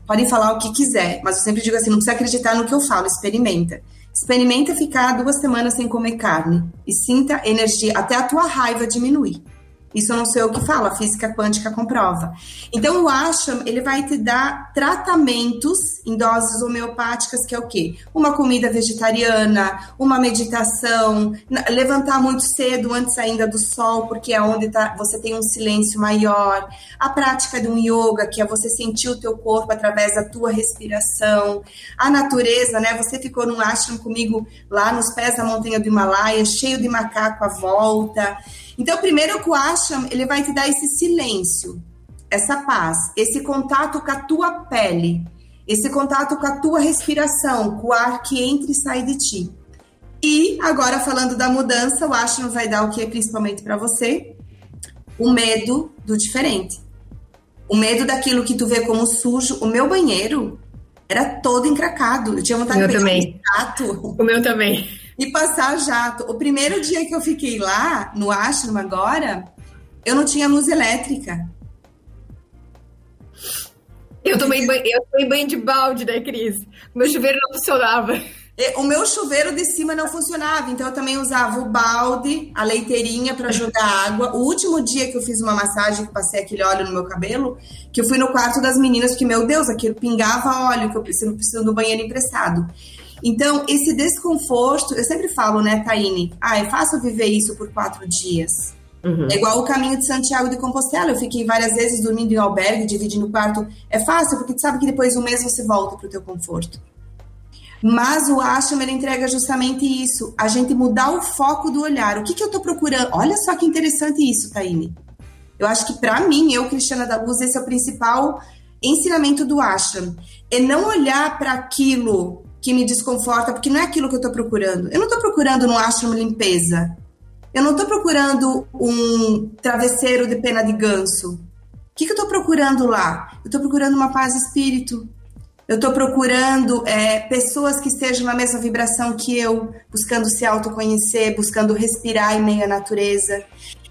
podem falar o que quiser, mas eu sempre digo assim, não precisa acreditar no que eu falo, experimenta. Experimenta ficar 2 semanas sem comer carne e sinta energia, até a tua raiva diminuir. Isso eu não sei o que fala, a física quântica comprova. Então, o ashram, ele vai te dar tratamentos em doses homeopáticas, que é o quê? Uma comida vegetariana, uma meditação, levantar muito cedo, antes ainda do sol, porque é onde você tem um silêncio maior. A prática de um yoga, que é você sentir o teu corpo através da tua respiração. A natureza, né? Você ficou num ashram comigo lá nos pés da montanha do Himalaia, cheio de macaco à volta. Então, primeiro que o ashram, ele vai te dar esse silêncio, essa paz, esse contato com a tua pele, esse contato com a tua respiração, com o ar que entra e sai de ti. E, agora falando da mudança, o ashram vai dar o que principalmente para você? O medo do diferente. O medo daquilo que tu vê como sujo. O meu banheiro era todo encracado. Eu tinha vontade de pegar um jato. O meu também. E passar jato. O primeiro dia que eu fiquei lá, no ashram agora, eu não tinha luz elétrica. Eu tomei banho de balde, né, Cris? Meu chuveiro não funcionava. O meu chuveiro de cima não funcionava, então eu também usava o balde, a leiteirinha para jogar água. O último dia que eu fiz uma massagem, que passei aquele óleo no meu cabelo, que eu fui no quarto das meninas, porque, meu Deus, aquilo pingava óleo, que eu preciso do banheiro emprestado. Então, esse desconforto, eu sempre falo, né, Taine? Ah, é fácil viver isso por 4 dias. Uhum. É igual o caminho de Santiago de Compostela. Eu fiquei várias vezes dormindo em albergue, dividindo o quarto. É fácil, porque tu sabe que depois de um mês você volta pro teu conforto. Mas o Ashram, ele entrega justamente isso. A gente mudar o foco do olhar. O que eu tô procurando? Olha só que interessante isso, Taine. Eu acho que pra mim, eu, Cristiana da Luz, esse é o principal ensinamento do Ashram. É não olhar para aquilo que me desconforta, porque não é aquilo que eu tô procurando. Eu não tô procurando no Ashram limpeza. Eu não estou procurando um travesseiro de pena de ganso. O que eu estou procurando lá? Eu estou procurando uma paz de espírito. Eu estou procurando pessoas que estejam na mesma vibração que eu, buscando se autoconhecer, buscando respirar em meio à natureza.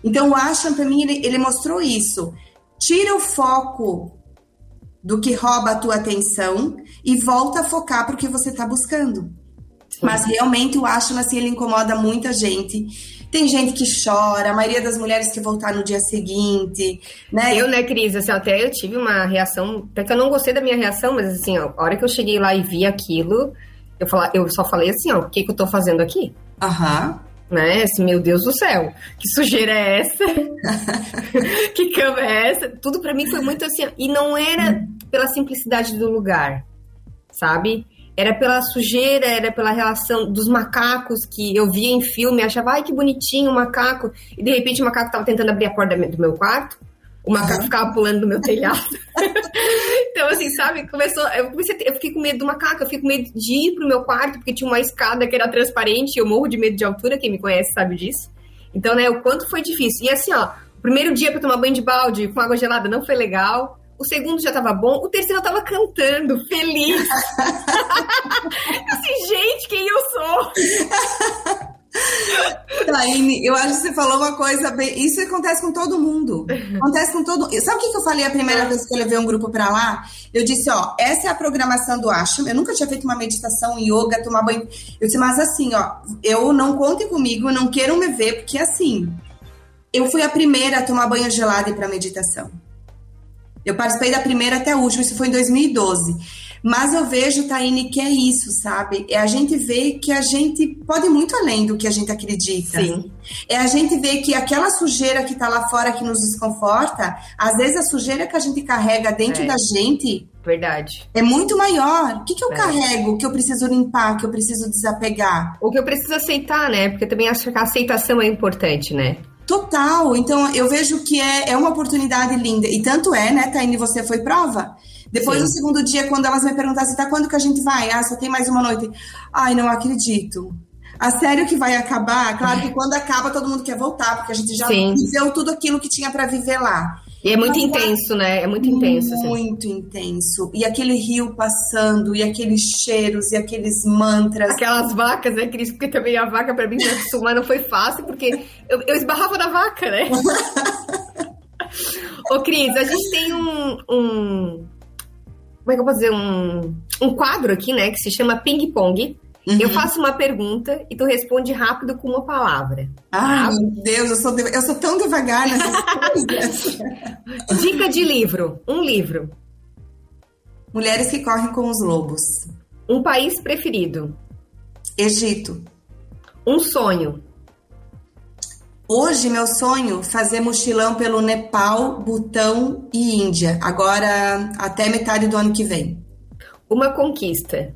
Então, o Ashram, para mim, ele mostrou isso. Tira o foco do que rouba a tua atenção e volta a focar para o que você está buscando. Mas, realmente, o Ashram, assim, ele incomoda muita gente. Tem gente que chora, a maioria das mulheres que voltar no dia seguinte, né? Eu, né, Cris, assim, até eu tive uma reação, até que eu não gostei da minha reação, mas assim, ó, a hora que eu cheguei lá e vi aquilo, eu só falei assim, ó, o que eu tô fazendo aqui? Aham. Né, assim, meu Deus do céu, que sujeira é essa? Que cama é essa? Tudo pra mim foi muito assim, ó, e não era pela simplicidade do lugar, sabe? Era pela sujeira, era pela relação dos macacos que eu via em filme, achava, ai, que bonitinho o macaco. E, de repente, o macaco tava tentando abrir a porta do meu quarto, o macaco ficava pulando do meu telhado. Então, assim, sabe, eu fiquei com medo do macaco, eu fiquei com medo de ir pro meu quarto, porque tinha uma escada que era transparente, eu morro de medo de altura, quem me conhece sabe disso. Então, né, o quanto foi difícil. E assim, ó, o primeiro dia pra tomar banho de balde com água gelada não foi legal. O segundo já tava bom, o terceiro eu tava cantando, feliz. Assim, gente, quem eu sou? Taine, eu acho que você falou uma coisa bem... Isso acontece com todo mundo. Acontece com todo mundo. Sabe o que eu falei a primeira vez que eu levei um grupo pra lá? Eu disse, ó, essa é a programação do Ashram. Eu nunca tinha feito uma meditação, yoga, tomar banho. Eu disse, mas assim, ó, eu não contem comigo, não queiram me ver, porque assim, eu fui a primeira a tomar banho gelado e ir pra meditação. Eu participei da primeira até a última, isso foi em 2012. Mas eu vejo, Taine, que é isso, sabe? É a gente ver que a gente pode ir muito além do que a gente acredita. Sim. É a gente ver que aquela sujeira que tá lá fora que nos desconforta, às vezes a sujeira que a gente carrega dentro da gente... Verdade. É muito maior. O que eu carrego, que eu preciso limpar, que eu preciso desapegar? Ou que eu preciso aceitar, né? Porque eu também acho que a aceitação é importante, né? Total, então eu vejo que é uma oportunidade linda, e tanto é, né, Taine, você foi prova. Depois do segundo dia, quando elas me perguntaram, tá, quando que a gente vai? Ah, só tem mais uma noite. Ai, não acredito. A sério que vai acabar? Claro que quando acaba, todo mundo quer voltar, porque a gente já viveu tudo aquilo que tinha pra viver lá. E é muito intenso, né? É muito intenso. Muito intenso. E aquele rio passando, e aqueles cheiros, e aqueles mantras. Aquelas vacas, né, Cris? Porque também a vaca, pra mim, me acostumar não foi fácil, porque eu esbarrava na vaca, né? Ô, Cris, a gente tem como é que eu posso dizer? Um quadro aqui, né? Que se chama Ping Pong. Uhum. Eu faço uma pergunta e tu responde rápido com uma palavra. Ah, meu Deus, eu sou tão devagar nessas coisas. Dica de livro. Um livro. Mulheres que correm com os lobos. Um país preferido. Egito. Um sonho. Hoje, meu sonho, fazer mochilão pelo Nepal, Butão e Índia. Agora, até metade do ano que vem. Uma conquista.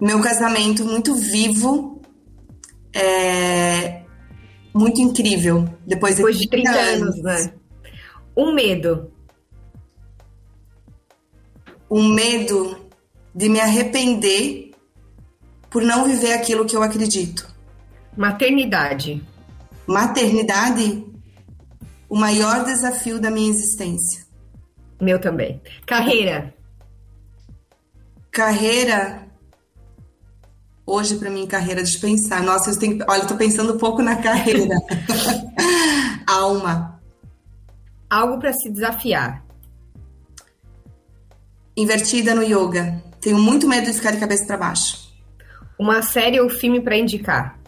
Meu casamento muito vivo, muito incrível, depois de 30 anos, né? Um medo. Um medo de me arrepender por não viver aquilo que eu acredito. Maternidade. Maternidade, o maior desafio da minha existência. Meu também. Carreira. Carreira... Hoje, para mim, carreira de pensar. Nossa, olha, eu tô pensando um pouco na carreira. Alma. Algo para se desafiar. Invertida no yoga. Tenho muito medo de ficar de cabeça para baixo. Uma série ou filme para indicar?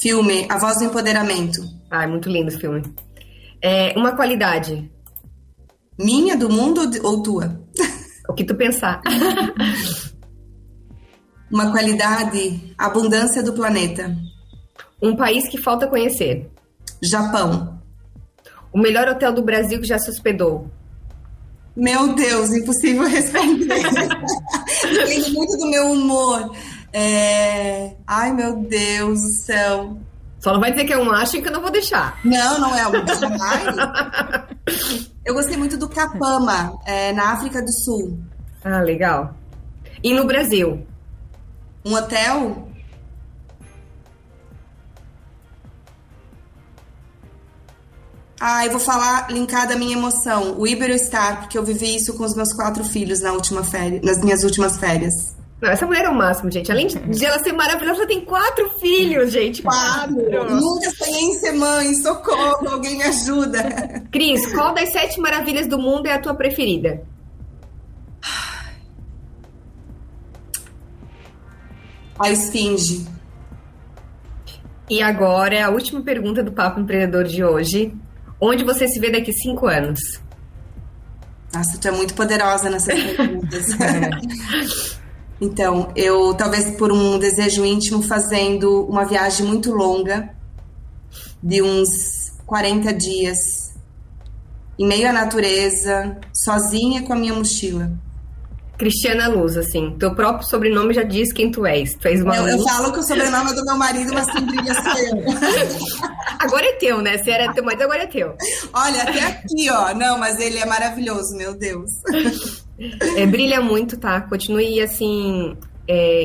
Filme. A Voz do Empoderamento. Ah, é muito lindo o filme. Uma qualidade. Minha, do mundo ou tua? O que tu pensar. Uma qualidade, abundância do planeta. Um país que falta conhecer. Japão. O melhor hotel do Brasil que já se hospedou. Meu Deus, impossível responder. Depende muito do meu humor. Ai, meu Deus do céu. Só não vai dizer que é um macho que eu não vou deixar. Não é algo jamais. Eu gostei muito do Capama, na África do Sul. Ah, legal. E no Brasil? Um hotel? Ah, eu vou falar, linkada à minha emoção, o Iberostar, porque eu vivi isso com os meus 4 filhos nas minhas últimas férias. Não, essa mulher é o máximo, gente. Além de ela ser maravilhosa, ela tem 4 filhos, gente. 4! Nunca sonhei em ser mãe, socorro, alguém me ajuda. Cris, qual das 7 maravilhas do mundo é a tua preferida? A esfinge. E agora, a última pergunta do Papo Empreendedor de hoje. Onde você se vê daqui 5 anos? Nossa, tu é muito poderosa nessas perguntas. Então, eu, talvez por um desejo íntimo, fazendo uma viagem muito longa, de uns 40 dias, em meio à natureza, sozinha com a minha mochila. Cristiana Luz, assim, teu próprio sobrenome já diz quem tu és. Tu és uma luz. Eu falo que o sobrenome é do meu marido, mas quem brilha sou eu. Agora é teu, né? Se era teu marido, agora é teu. Olha, até aqui, ó. Não, mas ele é maravilhoso, meu Deus. Brilha muito, tá? Continue, assim,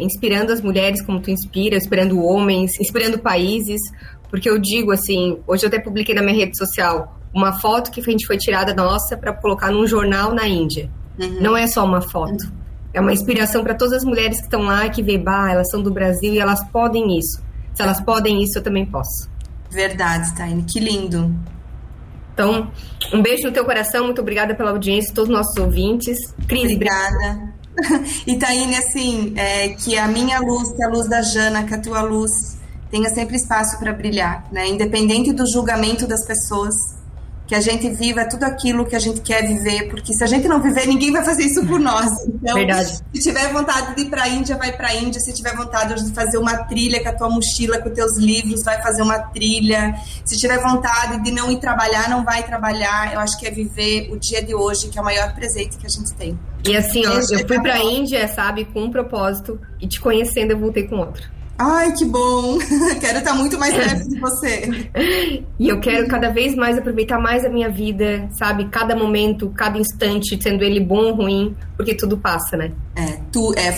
inspirando as mulheres como tu inspira, inspirando homens, inspirando países. Porque eu digo, assim, hoje eu até publiquei na minha rede social uma foto que a gente foi tirada nossa para colocar num jornal na Índia. Uhum. Não é só uma foto, é uma inspiração para todas as mulheres que estão lá, que vê, elas são do Brasil e elas podem isso. Se elas podem isso, eu também posso. Verdade, Taine, que lindo. Então, um beijo no teu coração, muito obrigada pela audiência, todos os nossos ouvintes. Cris, obrigada. E Taine, assim, que a minha luz, que a luz da Jana, que a tua luz tenha sempre espaço para brilhar, né? Independente do julgamento das pessoas, que a gente viva tudo aquilo que a gente quer viver, porque se a gente não viver, ninguém vai fazer isso por nós. Então, verdade. Se tiver vontade de ir pra Índia, vai pra Índia. Se tiver vontade de fazer uma trilha com a tua mochila, com os teus livros, vai fazer uma trilha. Se tiver vontade de não ir trabalhar, não vai trabalhar. Eu acho que é viver o dia de hoje, que é o maior presente que a gente tem. E assim, ó, eu fui pra Índia, sabe, com um propósito, e te conhecendo eu voltei com outro. Ai, que bom! Quero estar muito mais perto de você. E eu quero cada vez mais aproveitar mais a minha vida, sabe? Cada momento, cada instante, sendo ele bom ou ruim, porque tudo passa, né?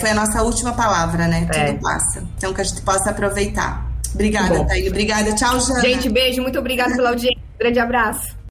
Foi a nossa última palavra, né? Tudo passa. Então, que a gente possa aproveitar. Obrigada, Taine. Obrigada. Tchau, Jana. Gente, beijo. Muito obrigada pela audiência. Grande abraço.